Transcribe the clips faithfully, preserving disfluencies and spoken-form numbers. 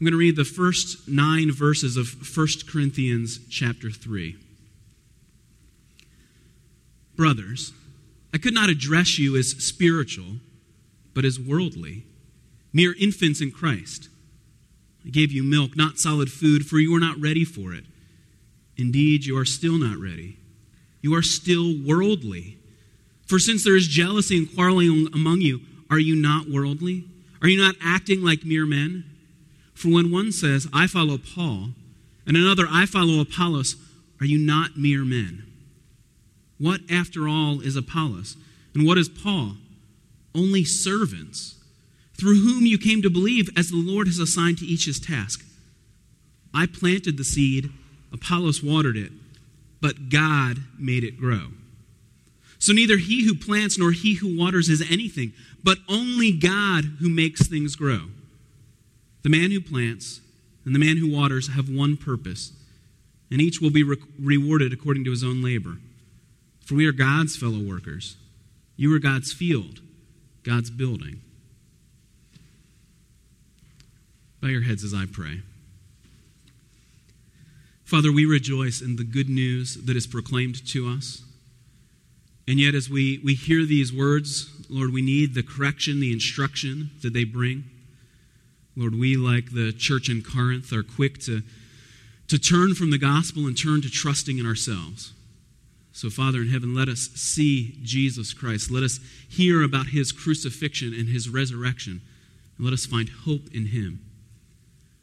I'm going to read the first nine verses of First Corinthians chapter three. Brothers, I could not address you as spiritual, but as worldly, mere infants in Christ. I gave you milk, not solid food, for you were not ready for it. Indeed, you are still not ready. You are still worldly. For since there is jealousy and quarreling among you, are you not worldly? Are you not acting like mere men? For when one says, I follow Paul, and another, I follow Apollos, are you not mere men? What, after all, is Apollos? And what is Paul? Only servants, through whom you came to believe, as the Lord has assigned to each his task. I planted the seed, Apollos watered it, but God made it grow. So neither he who plants nor he who waters is anything, but only God who makes things grow. The man who plants and the man who waters have one purpose, and each will be re- rewarded according to his own labor. For we are God's fellow workers. You are God's field, God's building. Bow your heads as I pray. Father, we rejoice in the good news that is proclaimed to us. And yet as we, we hear these words, Lord, we need the correction, the instruction that they bring. Lord, we, like the church in Corinth, are quick to, to turn from the gospel and turn to trusting in ourselves. So, Father in heaven, let us see Jesus Christ. Let us hear about his crucifixion and his resurrection. And let us find hope in him.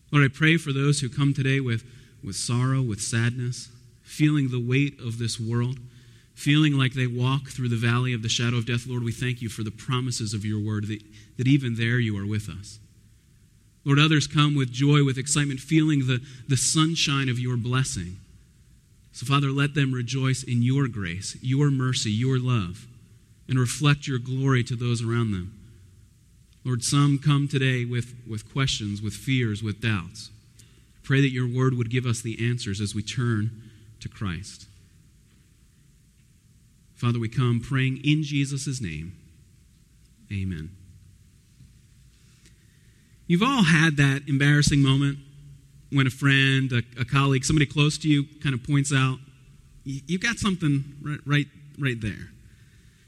Lord, I pray for those who come today with, with sorrow, with sadness, feeling the weight of this world, feeling like they walk through the valley of the shadow of death. Lord, we thank you for the promises of your word, that, that even there you are with us. Lord, others come with joy, with excitement, feeling the, the sunshine of your blessing. So, Father, let them rejoice in your grace, your mercy, your love, and reflect your glory to those around them. Lord, some come today with, with questions, with fears, with doubts. Pray that your word would give us the answers as we turn to Christ. Father, we come praying in Jesus' name. Amen. You've all had that embarrassing moment when a friend, a, a colleague, somebody close to you kind of points out, you've got something right right, right there.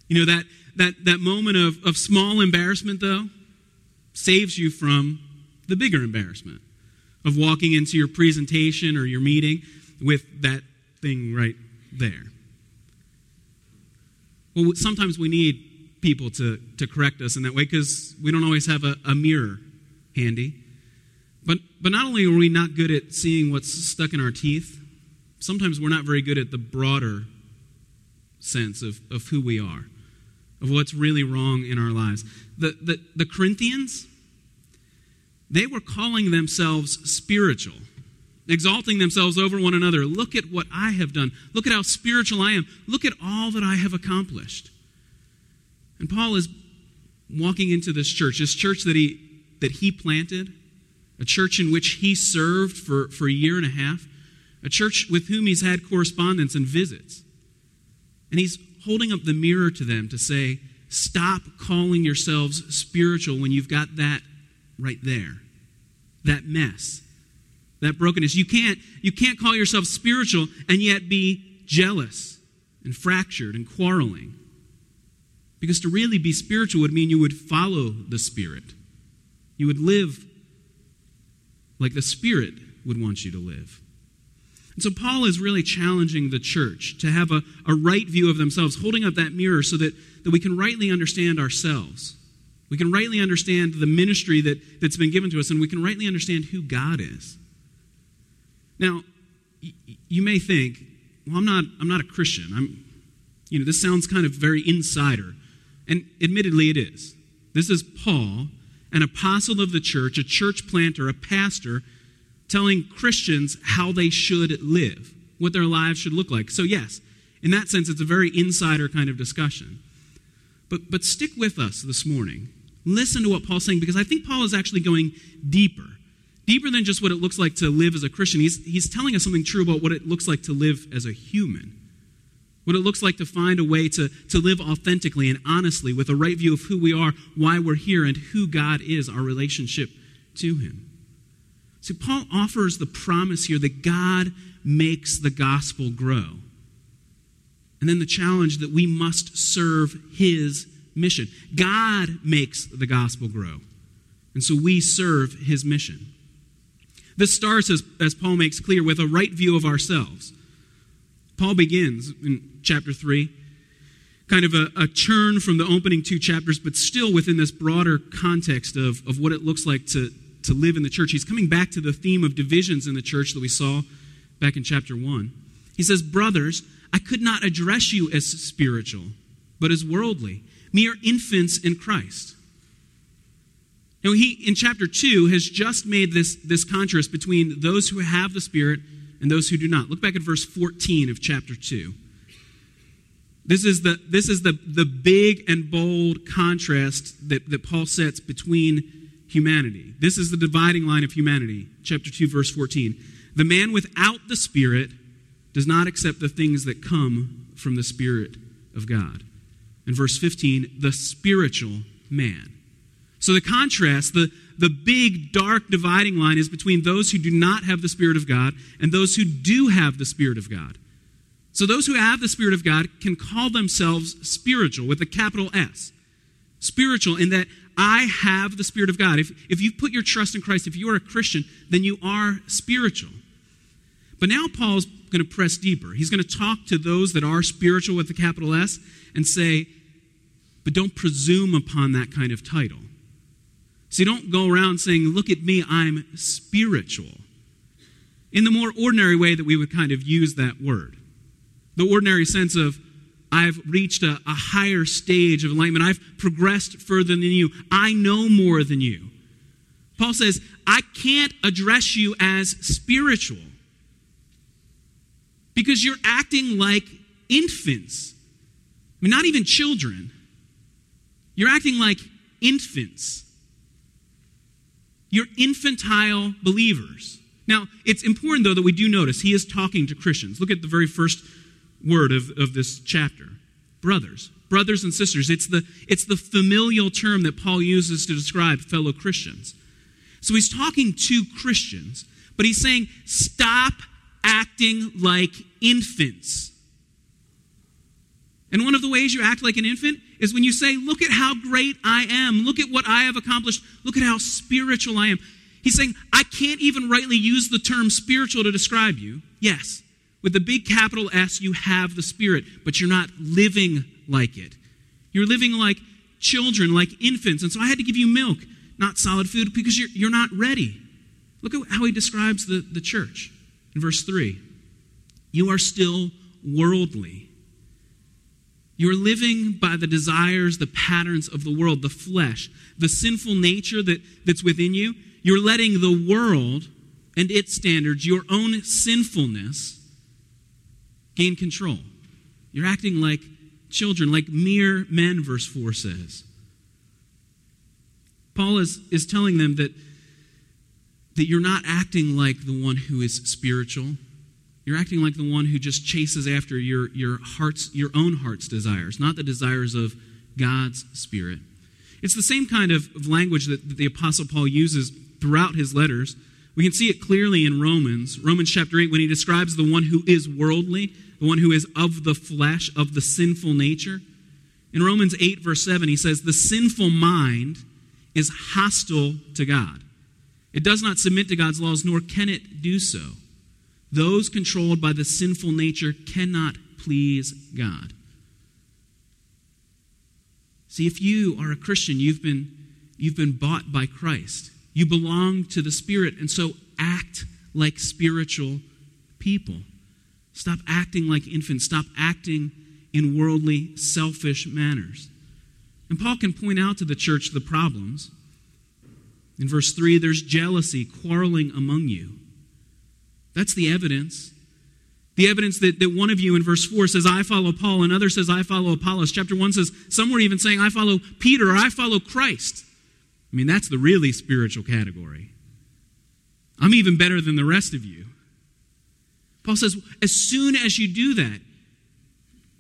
You know, that, that, that moment of, of small embarrassment, though, saves you from the bigger embarrassment of walking into your presentation or your meeting with that thing right there. Well, sometimes we need people to, to correct us in that way because we don't always have a, a mirror handy. But but not only are we not good at seeing what's stuck in our teeth, sometimes we're not very good at the broader sense of, of who we are, of what's really wrong in our lives. The, the, the Corinthians, they were calling themselves spiritual, exalting themselves over one another. Look at what I have done. Look at how spiritual I am. Look at all that I have accomplished. And Paul is walking into this church, this church that he that he planted, a church in which he served for, for a year and a half, a church with whom he's had correspondence and visits. And he's holding up the mirror to them to say, stop calling yourselves spiritual when you've got that right there, that mess, that brokenness. You can't, you can't call yourself spiritual and yet be jealous and fractured and quarreling. Because to really be spiritual would mean you would follow the Spirit. You would live like the Spirit would want you to live. And so Paul is really challenging the church to have a, a right view of themselves, holding up that mirror so that, that we can rightly understand ourselves. We can rightly understand the ministry that, that's been given to us, and we can rightly understand who God is. Now, y- you may think, well, I'm not, I'm not a Christian. I'm, you know, this sounds kind of very insider. And admittedly, it is. This is Paul, an apostle of the church, a church planter, a pastor, telling Christians how they should live, what their lives should look like. So yes, in that sense, it's a very insider kind of discussion. But, but stick with us this morning. Listen to what Paul's saying, because I think Paul is actually going deeper, deeper than just what it looks like to live as a Christian. He's, he's telling us something true about what it looks like to live as a human, what it looks like to find a way to, to live authentically and honestly with a right view of who we are, why we're here, and who God is, our relationship to him. See, Paul offers the promise here that God makes the gospel grow. And then the challenge that we must serve his mission. God makes the gospel grow. And so we serve his mission. This starts, as, as Paul makes clear, with a right view of ourselves. Paul begins in chapter three, kind of a, a churn from the opening two chapters, but still within this broader context of, of what it looks like to, to live in the church. He's coming back to the theme of divisions in the church that we saw back in chapter one. He says, "Brothers, I could not address you as spiritual, but as worldly, mere infants in Christ." Now, he, in chapter two, has just made this, this contrast between those who have the Spirit and those who do not. Look back at verse fourteen of chapter two. This is the, this is the, the big and bold contrast that, that Paul sets between humanity. This is the dividing line of humanity. Chapter two, verse fourteen. "The man without the Spirit does not accept the things that come from the Spirit of God." And verse fifteen, "The spiritual man." So the contrast, the, the big, dark dividing line is between those who do not have the Spirit of God and those who do have the Spirit of God. So those who have the Spirit of God can call themselves spiritual with a capital S. Spiritual in that I have the Spirit of God. If, if you've put your trust in Christ, if you are a Christian, then you are spiritual. But now Paul's going to press deeper. He's going to talk to those that are spiritual with a capital S and say, but don't presume upon that kind of title. So you don't go around saying, look at me, I'm spiritual. In the more ordinary way that we would kind of use that word. The ordinary sense of, I've reached a, a higher stage of enlightenment. I've progressed further than you. I know more than you. Paul says, I can't address you as spiritual because you're acting like infants. I mean, not even children. You're acting like infants. You're infantile believers. Now, it's important, though, that we do notice he is talking to Christians. Look at the very first word of, of this chapter. Brothers. Brothers and sisters. It's the, it's the familial term that Paul uses to describe fellow Christians. So he's talking to Christians, but he's saying, stop acting like infants. And one of the ways you act like an infant is when you say, look at how great I am. Look at what I have accomplished. Look at how spiritual I am. He's saying, I can't even rightly use the term spiritual to describe you. Yes, with the big capital S, you have the Spirit, but you're not living like it. You're living like children, like infants. And so I had to give you milk, not solid food, because you're, you're not ready. Look at how he describes the, the church in verse three. You are still worldly. You're living by the desires, the patterns of the world, the flesh, the sinful nature that, that's within you. You're letting the world and its standards, your own sinfulness, gain control. You're acting like children, like mere men, verse four says. Paul is, is telling them that, that you're not acting like the one who is spiritual. You're acting like the one who just chases after your, your heart's, your own heart's desires, not the desires of God's Spirit. It's the same kind of, of language that, that the Apostle Paul uses throughout his letters. We can see it clearly in Romans, Romans chapter eight, when he describes the one who is worldly, the one who is of the flesh, of the sinful nature. In Romans eight, verse seven, he says, the sinful mind is hostile to God. It does not submit to God's laws, nor can it do so. Those controlled by the sinful nature cannot please God. See, if you are a Christian, you've been, you've been bought by Christ. You belong to the Spirit, and so act like spiritual people. Stop acting like infants. Stop acting in worldly, selfish manners. And Paul can point out to the church the problems. In verse three, there's jealousy, quarreling among you. That's the evidence. The evidence that, that one of you in verse four says, I follow Paul. Another says, I follow Apollos. Chapter one says, some were even saying, I follow Peter or I follow Christ. I mean, that's the really spiritual category. I'm even better than the rest of you. Paul says, as soon as you do that,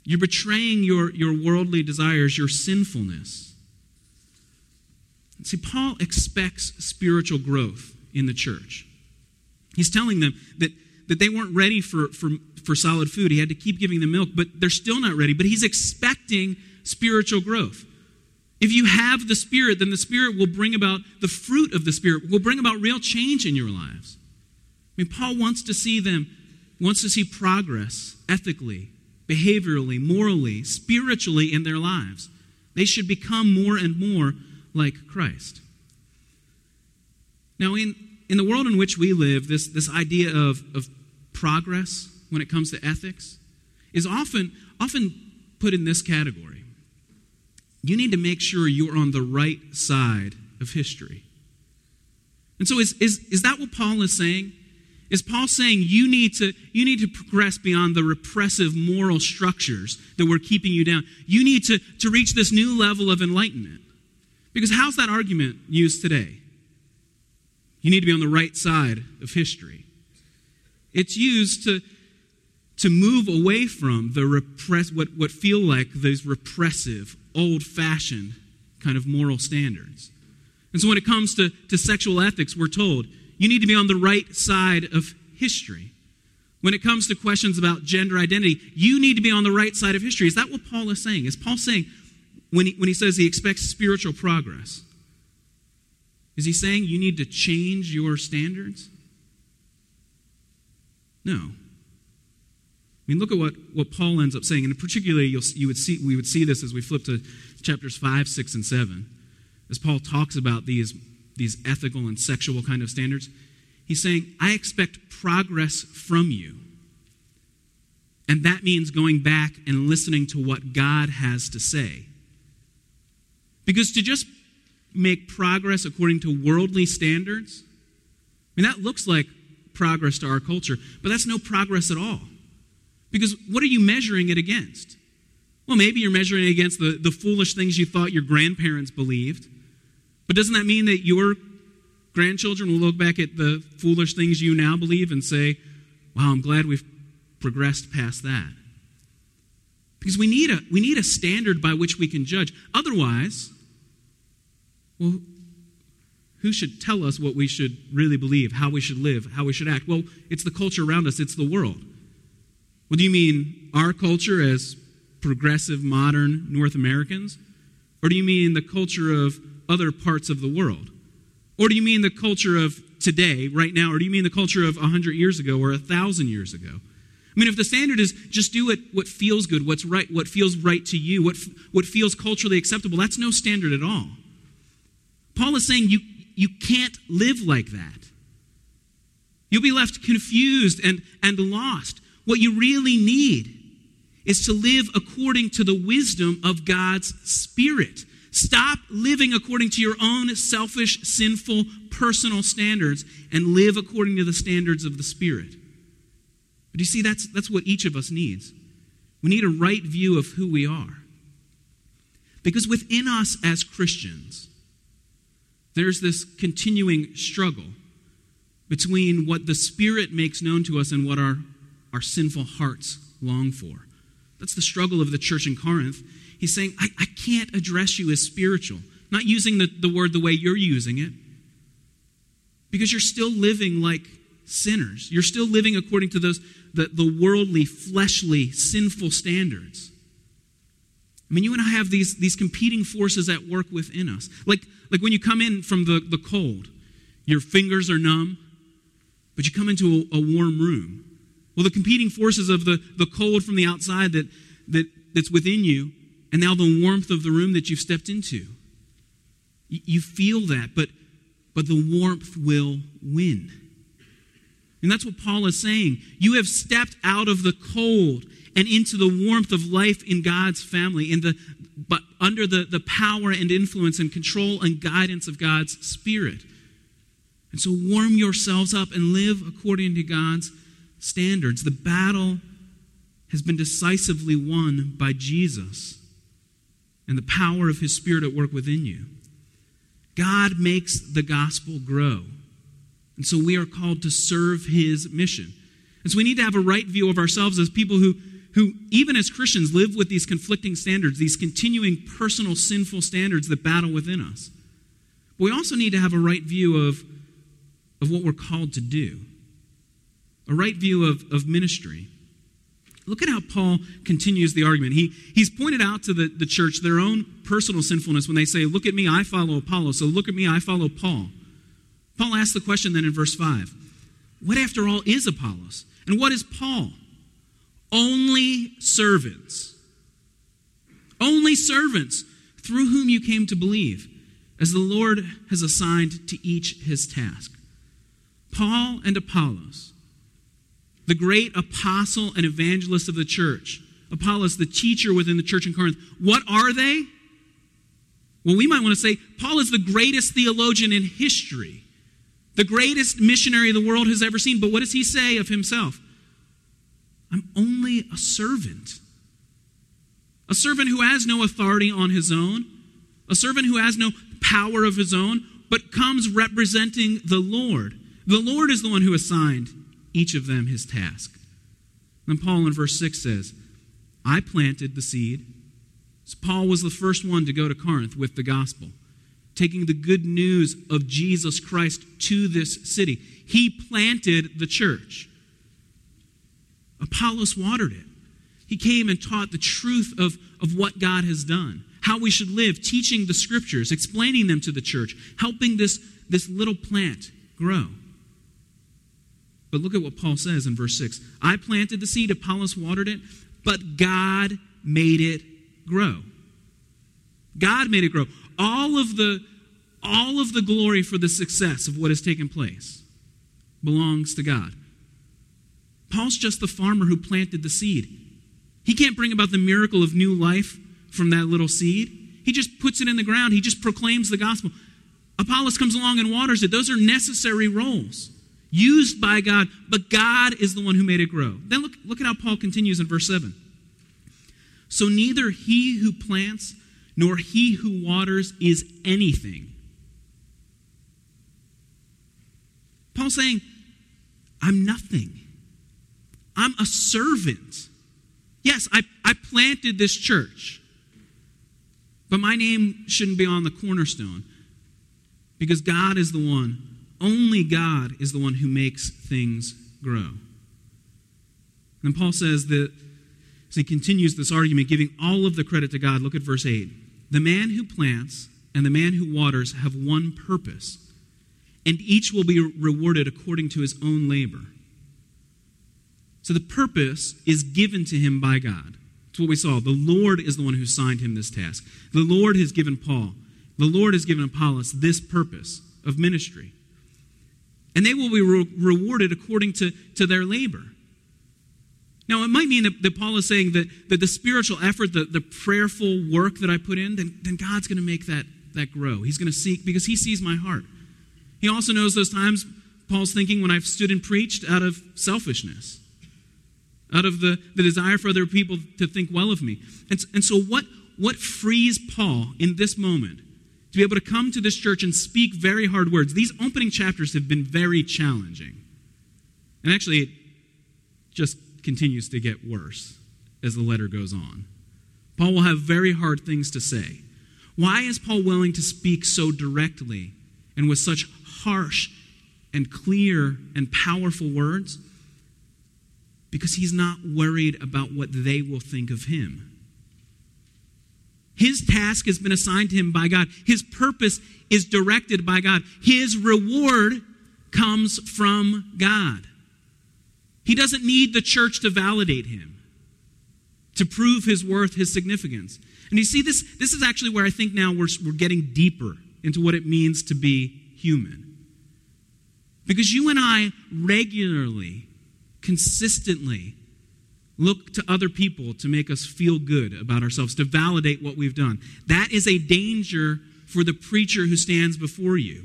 you're betraying your, your worldly desires, your sinfulness. See, Paul expects spiritual growth in the church. He's telling them that, that they weren't ready for, for, for solid food. He had to keep giving them milk, but they're still not ready. But he's expecting spiritual growth. If you have the Spirit, then the Spirit will bring about the fruit of the Spirit, will bring about real change in your lives. I mean, Paul wants to see them, wants to see progress ethically, behaviorally, morally, spiritually in their lives. They should become more and more like Christ. Now, in, in the world in which we live, this, this idea of, of progress when it comes to ethics is often, often put in this category. You need to make sure you're on the right side of history. And so is, is, is that what Paul is saying? Is Paul saying you need to you need to progress beyond the repressive moral structures that were keeping you down? You need to, to reach this new level of enlightenment. Because how's that argument used today? You need to be on the right side of history. It's used to, to move away from the repress what, what feel like those repressive, old-fashioned kind of moral standards. And so when it comes to, to sexual ethics, we're told, you need to be on the right side of history. When it comes to questions about gender identity, you need to be on the right side of history. Is that what Paul is saying? Is Paul saying, when he, when he says he expects spiritual progress, is he saying you need to change your standards? No. I mean, look at what, what Paul ends up saying, and particularly you'll, you would see, we would see this as we flip to chapters five, six, and seven, as Paul talks about these these ethical and sexual kind of standards. He's saying, I expect progress from you. And that means going back and listening to what God has to say. Because to just make progress according to worldly standards, I mean, that looks like progress to our culture, but that's no progress at all. Because what are you measuring it against? Well, maybe you're measuring it against the, the foolish things you thought your grandparents believed. But doesn't that mean that your grandchildren will look back at the foolish things you now believe and say, wow, I'm glad we've progressed past that? Because we need a, we need a standard by which we can judge. Otherwise, well, who should tell us what we should really believe, how we should live, how we should act? Well, it's the culture around us. It's the world. Well, do you mean our culture as progressive, modern North Americans? Or do you mean the culture of other parts of the world? Or do you mean the culture of today, right now? Or do you mean the culture of one hundred years ago or one thousand years ago? I mean, if the standard is just do it, what feels good, what's right, what feels right to you, what what feels culturally acceptable, that's no standard at all. Paul is saying you, you can't live like that. You'll be left confused and, and lost. What you really need is to live according to the wisdom of God's Spirit. Stop living according to your own selfish, sinful, personal standards and live according to the standards of the Spirit. But you see, that's, that's what each of us needs. We need a right view of who we are. Because within us as Christians, there's this continuing struggle between what the Spirit makes known to us and what our, our sinful hearts long for. That's the struggle of the church in Corinth. He's saying, I, I can't address you as spiritual. Not using the, the word the way you're using it. Because you're still living like sinners. You're still living according to those the, the worldly, fleshly, sinful standards. I mean, you and I have these, these competing forces at work within us. Like, like when you come in from the, the cold, your fingers are numb, but you come into a, a warm room. Well, the competing forces of the, the cold from the outside that, that that's within you, and now the warmth of the room that you've stepped into. You, you feel that, but, but the warmth will win. And that's what Paul is saying. You have stepped out of the cold and into the warmth of life in God's family, in the, but under the, the power and influence and control and guidance of God's Spirit. And so warm yourselves up and live according to God's standards. The battle has been decisively won by Jesus and the power of his Spirit at work within you. God makes the gospel grow. And so we are called to serve his mission. And so we need to have a right view of ourselves as people who, who even as Christians, live with these conflicting standards, these continuing personal sinful standards that battle within us. But we also need to have a right view of, of what we're called to do. a right view of, of ministry. Look at how Paul continues the argument. He, he's pointed out to the, the church their own personal sinfulness when they say, look at me, I follow Apollos, so look at me, I follow Paul. Paul asks the question then in verse five, what after all is Apollos? And what is Paul? Only servants. Only servants through whom you came to believe, as the Lord has assigned to each his task. Paul and Apollos, the great apostle and evangelist of the church. Apollos, the teacher within the church in Corinth. What are they? Well, we might want to say Paul is the greatest theologian in history, the greatest missionary the world has ever seen. But what does he say of himself? I'm only a servant. A servant who has no authority on his own, a servant who has no power of his own, but comes representing the Lord. The Lord is the one who assigned each of them his task. Then Paul in verse six says, I planted the seed. So Paul was the first one to go to Corinth with the gospel, taking the good news of Jesus Christ to this city. He planted the church. Apollos watered it. He came and taught the truth of, of what God has done, how we should live, teaching the scriptures, explaining them to the church, helping this, this little plant grow. But look at what Paul says in verse six. I planted the seed, Apollos watered it, but God made it grow. God made it grow. All of the, all of the glory for the success of what has taken place belongs to God. Paul's just the farmer who planted the seed. He can't bring about the miracle of new life from that little seed. He just puts it in the ground. He just proclaims the gospel. Apollos comes along and waters it. Those are necessary roles used by God, but God is the one who made it grow. Then look, look at how Paul continues in verse seven. So neither he who plants nor he who waters is anything. Paul's saying, I'm nothing. I'm a servant. Yes, I, I planted this church, but my name shouldn't be on the cornerstone because God is the one, only God is the one who makes things grow. And Paul says that, as he continues this argument, giving all of the credit to God, look at verse eight. The man who plants and the man who waters have one purpose, and each will be rewarded according to his own labor. So the purpose is given to him by God. That's what we saw. The Lord is the one who assigned him this task. The Lord has given Paul, the Lord has given Apollos this purpose of ministry. And they will be re- rewarded according to, to their labor. Now, it might mean that, that Paul is saying that, that the spiritual effort, the, the prayerful work that I put in, then, then God's going to make that, that grow. He's going to seek, because he sees my heart. He also knows those times, Paul's thinking, when I've stood and preached out of selfishness, out of the, the desire for other people to think well of me. And, and so what, what frees Paul in this moment to be able to come to this church and speak very hard words? These opening chapters have been very challenging. And actually, it just continues to get worse as the letter goes on. Paul will have very hard things to say. Why is Paul willing to speak so directly and with such harsh and clear and powerful words? Because he's not worried about what they will think of him. His task has been assigned to him by God. His purpose is directed by God. His reward comes from God. He doesn't need the church to validate him, to prove his worth, his significance. And you see, this, this is actually where I think now we're, we're getting deeper into what it means to be human. Because you and I regularly, consistently look to other people to make us feel good about ourselves, to validate what we've done. That is a danger for the preacher who stands before you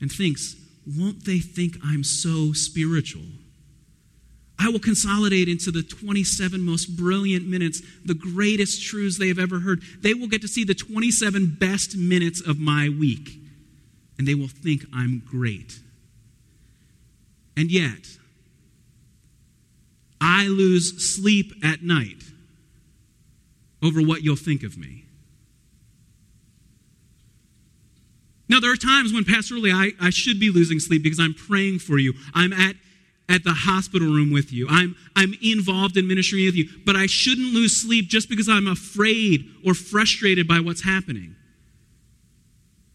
and thinks, won't they think I'm so spiritual? I will consolidate into the twenty-seven most brilliant minutes, the greatest truths they have ever heard. They will get to see the twenty-seven best minutes of my week, and they will think I'm great. And yet, I lose sleep at night over what you'll think of me. Now, there are times when pastorally I, I should be losing sleep because I'm praying for you. I'm at at the hospital room with you. I'm, I'm involved in ministry with you, but I shouldn't lose sleep just because I'm afraid or frustrated by what's happening.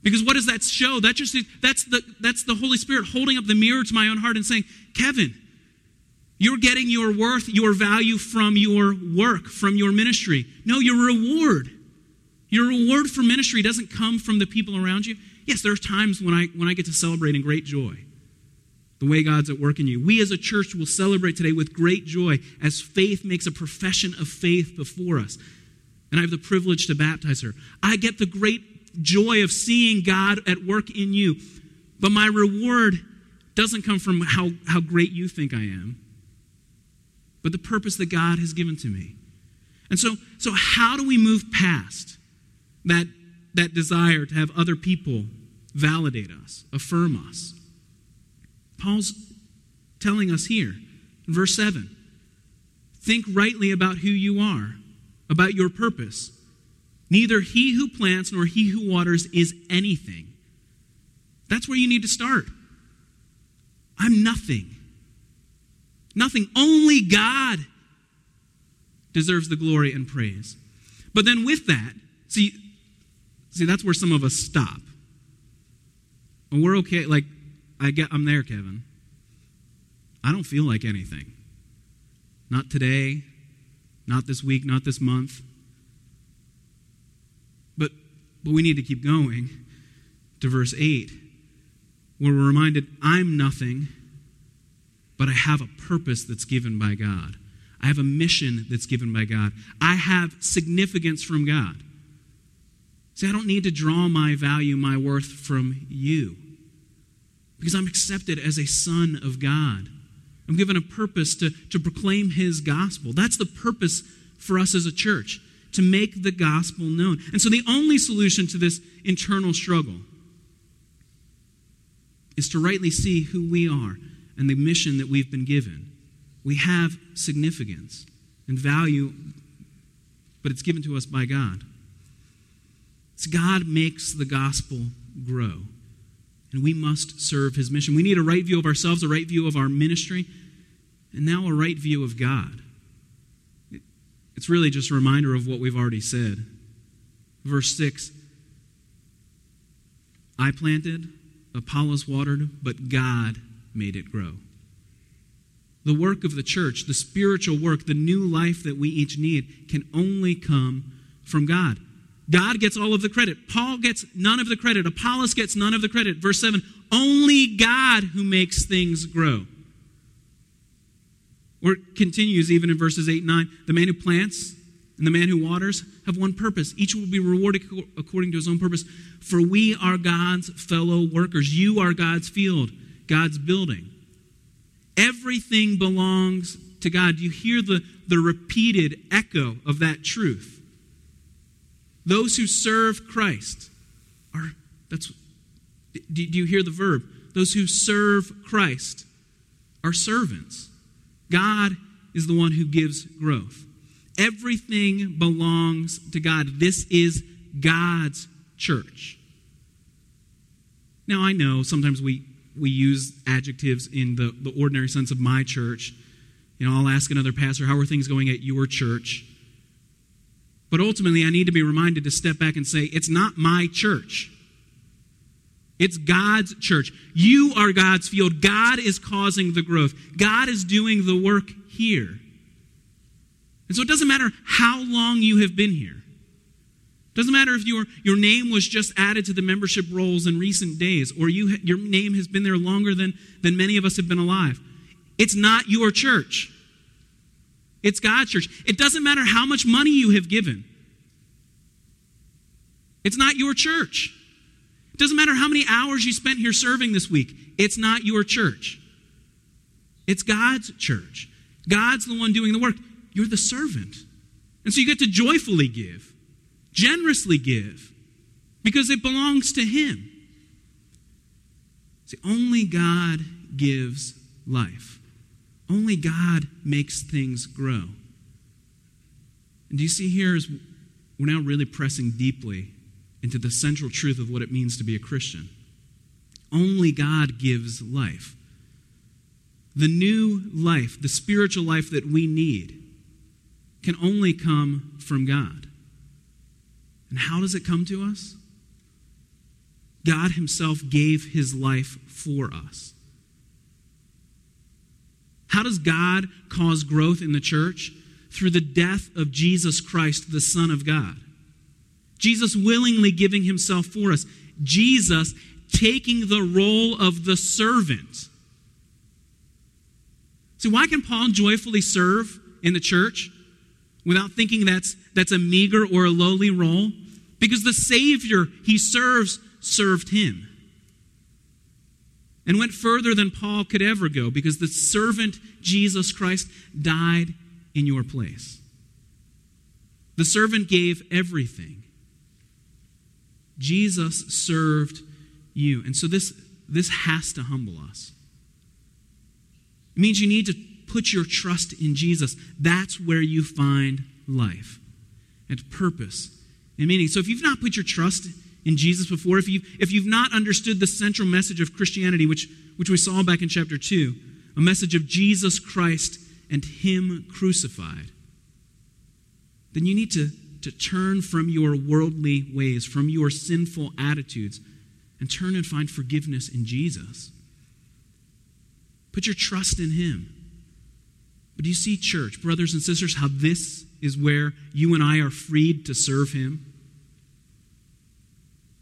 Because what does that show? That just that's the that's the Holy Spirit holding up the mirror to my own heart and saying, Kevin, you're getting your worth, your value from your work, from your ministry. No, your reward. Your reward for ministry doesn't come from the people around you. Yes, there are times when I when I get to celebrate in great joy the way God's at work in you. We as a church will celebrate today with great joy as Faith makes a profession of faith before us. And I have the privilege to baptize her. I get the great joy of seeing God at work in you. But my reward doesn't come from how, how great you think I am, but the purpose that God has given to me. And so, so how do we move past that, that desire to have other people validate us, affirm us? Paul's telling us here in verse seven, think rightly about who you are, about your purpose. Neither he who plants nor he who waters is anything. That's where you need to start. I'm nothing. Nothing. Only God deserves the glory and praise. But then with that, see, see that's where some of us stop. And we're okay, like, I get, I'm there, Kevin. I don't feel like anything. Not today, not this week, not this month. But, but we need to keep going to verse eight, where we're reminded, I'm nothing, but I have a purpose that's given by God. I have a mission that's given by God. I have significance from God. See, I don't need to draw my value, my worth from you, because I'm accepted as a son of God. I'm given a purpose to, to proclaim his gospel. That's the purpose for us as a church, to make the gospel known. And so the only solution to this internal struggle is to rightly see who we are and the mission that we've been given. We have significance and value, but it's given to us by God. So God makes the gospel grow, and we must serve his mission. We need a right view of ourselves, a right view of our ministry, and now a right view of God. It's really just a reminder of what we've already said. Verse six, I planted, Apollos watered, but God made it grow. The work of the church, the spiritual work, the new life that we each need can only come from God. God gets all of the credit. Paul gets none of the credit. Apollos gets none of the credit. Verse seven, only God who makes things grow. Or it continues even in verses eight and nine, the man who plants and the man who waters have one purpose. Each will be rewarded according to his own purpose. For we are God's fellow workers. You are God's field, God's building. Everything belongs to God. You hear the, the repeated echo of that truth. Those who serve Christ are, that's, do, do you hear the verb? Those who serve Christ are servants. God is the one who gives growth. Everything belongs to God. This is God's church. Now, I know sometimes we We use adjectives in the, the ordinary sense of my church. You know, I'll ask another pastor, how are things going at your church? But ultimately, I need to be reminded to step back and say, it's not my church. It's God's church. You are God's field. God is causing the growth. God is doing the work here. And so it doesn't matter how long you have been here. Doesn't matter if your, your name was just added to the membership rolls in recent days, or you your name has been there longer than, than many of us have been alive. It's not your church. It's God's church. It doesn't matter how much money you have given. It's not your church. It doesn't matter how many hours you spent here serving this week. It's not your church. It's God's church. God's the one doing the work. You're the servant. And so you get to joyfully give. Generously give, because it belongs to him. See, only God gives life. Only God makes things grow. And do you see here is we're now really pressing deeply into the central truth of what it means to be a Christian. Only God gives life. The new life, the spiritual life that we need, can only come from God. And how does it come to us? God himself gave his life for us. How does God cause growth in the church? Through the death of Jesus Christ, the Son of God. Jesus willingly giving himself for us. Jesus taking the role of the servant. See, why can Paul joyfully serve in the church without thinking that's, that's a meager or a lowly role? Because the Savior he serves served him and went further than Paul could ever go, because the servant Jesus Christ died in your place. The servant gave everything. Jesus served you. And so this, this has to humble us. It means you need to put your trust in Jesus. That's where you find life and purpose and meaning. So if you've not put your trust in Jesus before, if you've, if you've not understood the central message of Christianity, which, which we saw back in chapter two, a message of Jesus Christ and him crucified, then you need to, to turn from your worldly ways, from your sinful attitudes, and turn and find forgiveness in Jesus. Put your trust in him. But do you see, church, brothers and sisters, how this is where you and I are freed to serve him?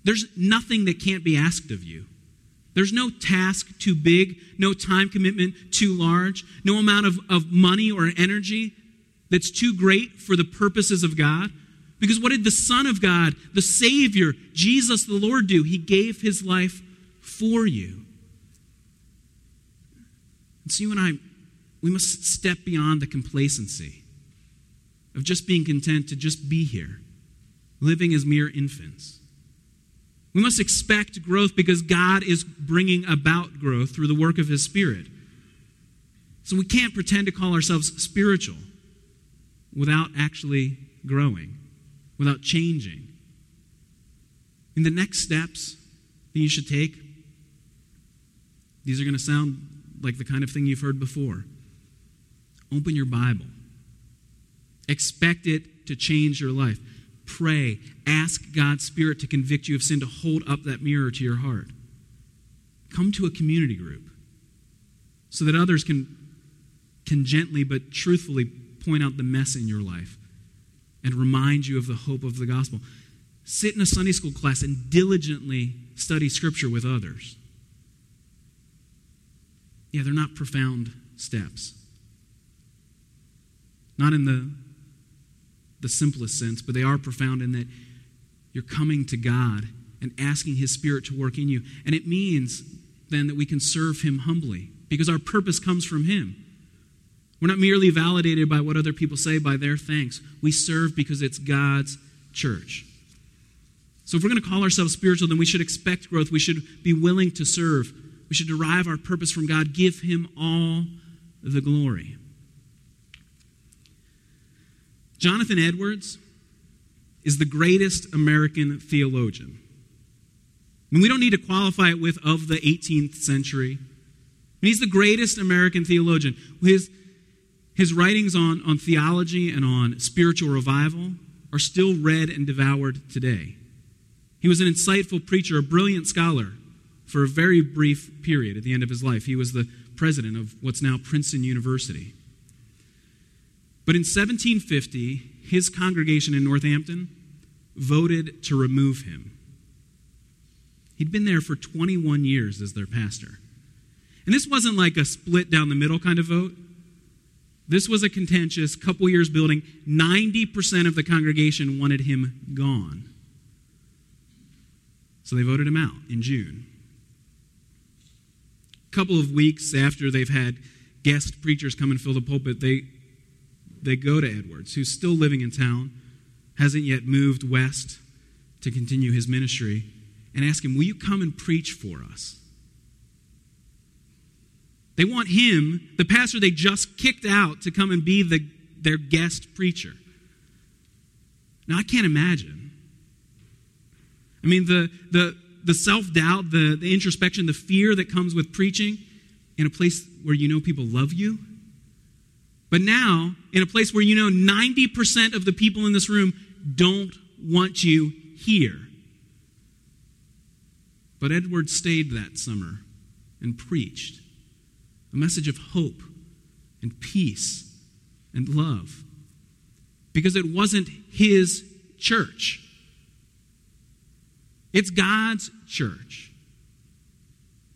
There's nothing that can't be asked of you. There's no task too big, no time commitment too large, no amount of, of money or energy that's too great for the purposes of God. Because what did the Son of God, the Savior, Jesus the Lord, do? He gave his life for you. And so you and I, we must step beyond the complacency of just being content to just be here, living as mere infants. We must expect growth because God is bringing about growth through the work of his Spirit. So we can't pretend to call ourselves spiritual without actually growing, without changing. And the next steps that you should take, these are going to sound like the kind of thing you've heard before. Open your Bible. Expect it to change your life. Pray. Ask God's Spirit to convict you of sin, to hold up that mirror to your heart. Come to a community group so that others can, can gently but truthfully point out the mess in your life and remind you of the hope of the gospel. Sit in a Sunday school class and diligently study Scripture with others. Yeah, they're not profound steps. Not in the the simplest sense, but they are profound in that you're coming to God and asking his Spirit to work in you. And it means then that we can serve him humbly because our purpose comes from him. We're not merely validated by what other people say, by their thanks. We serve because it's God's church. So if we're going to call ourselves spiritual, then we should expect growth. We should be willing to serve. We should derive our purpose from God. Give him all the glory. Jonathan Edwards is the greatest American theologian. I mean, we don't need to qualify it with of the eighteenth century. I mean, he's the greatest American theologian. His, his writings on, on theology and on spiritual revival are still read and devoured today. He was an insightful preacher, a brilliant scholar for a very brief period at the end of his life. He was the president of what's now Princeton University. But in seventeen fifty, his congregation in Northampton voted to remove him. He'd been there for twenty-one years as their pastor. And this wasn't like a split down the middle kind of vote. This was a contentious, couple years building. ninety percent of the congregation wanted him gone. So they voted him out in June. A couple of weeks after they've had guest preachers come and fill the pulpit, they... They go to Edwards, who's still living in town, hasn't yet moved west to continue his ministry, and ask him, will you come and preach for us? They want him, the pastor they just kicked out, to come and be the, their guest preacher. Now, I can't imagine. I mean, the, the, the self-doubt, the, the introspection, the fear that comes with preaching in a place where you know people love you, but now in a place where you know ninety percent of the people in this room don't want you here. But Edward stayed that summer and preached a message of hope and peace and love, because it wasn't his church. It's God's church.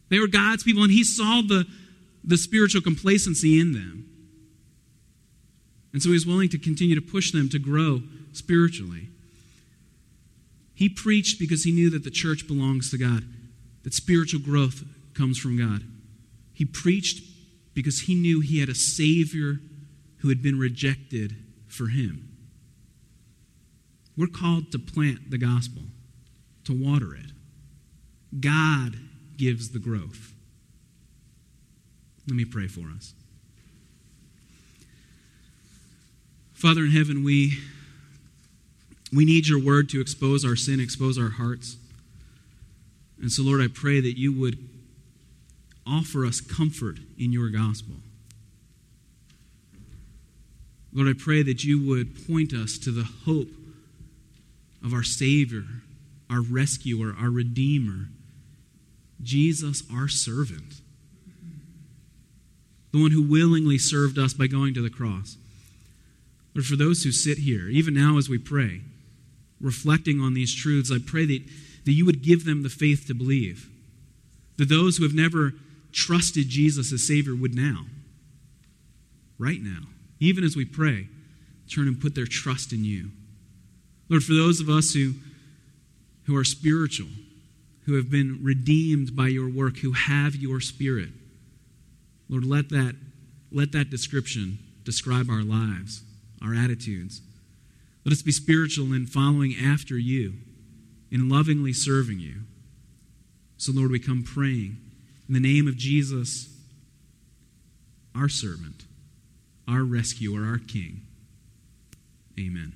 They were God's people, and he saw the, the spiritual complacency in them. And so he was willing to continue to push them to grow spiritually. He preached because he knew that the church belongs to God, that spiritual growth comes from God. He preached because he knew he had a Savior who had been rejected for him. We're called to plant the gospel, to water it. God gives the growth. Let me pray for us. Father in heaven, we, we need your word to expose our sin, expose our hearts. And so, Lord, I pray that you would offer us comfort in your gospel. Lord, I pray that you would point us to the hope of our Savior, our rescuer, our Redeemer, Jesus, our servant, the one who willingly served us by going to the cross. Lord, for those who sit here, even now as we pray, reflecting on these truths, I pray that, that you would give them the faith to believe, that those who have never trusted Jesus as Savior would now, right now, even as we pray, turn and put their trust in you. Lord, for those of us who who are spiritual, who have been redeemed by your work, who have your Spirit, Lord, let that, let that description describe our lives, our attitudes. Let us be spiritual in following after you, in lovingly serving you. So, Lord, we come praying in the name of Jesus, our servant, our rescuer, our King. Amen.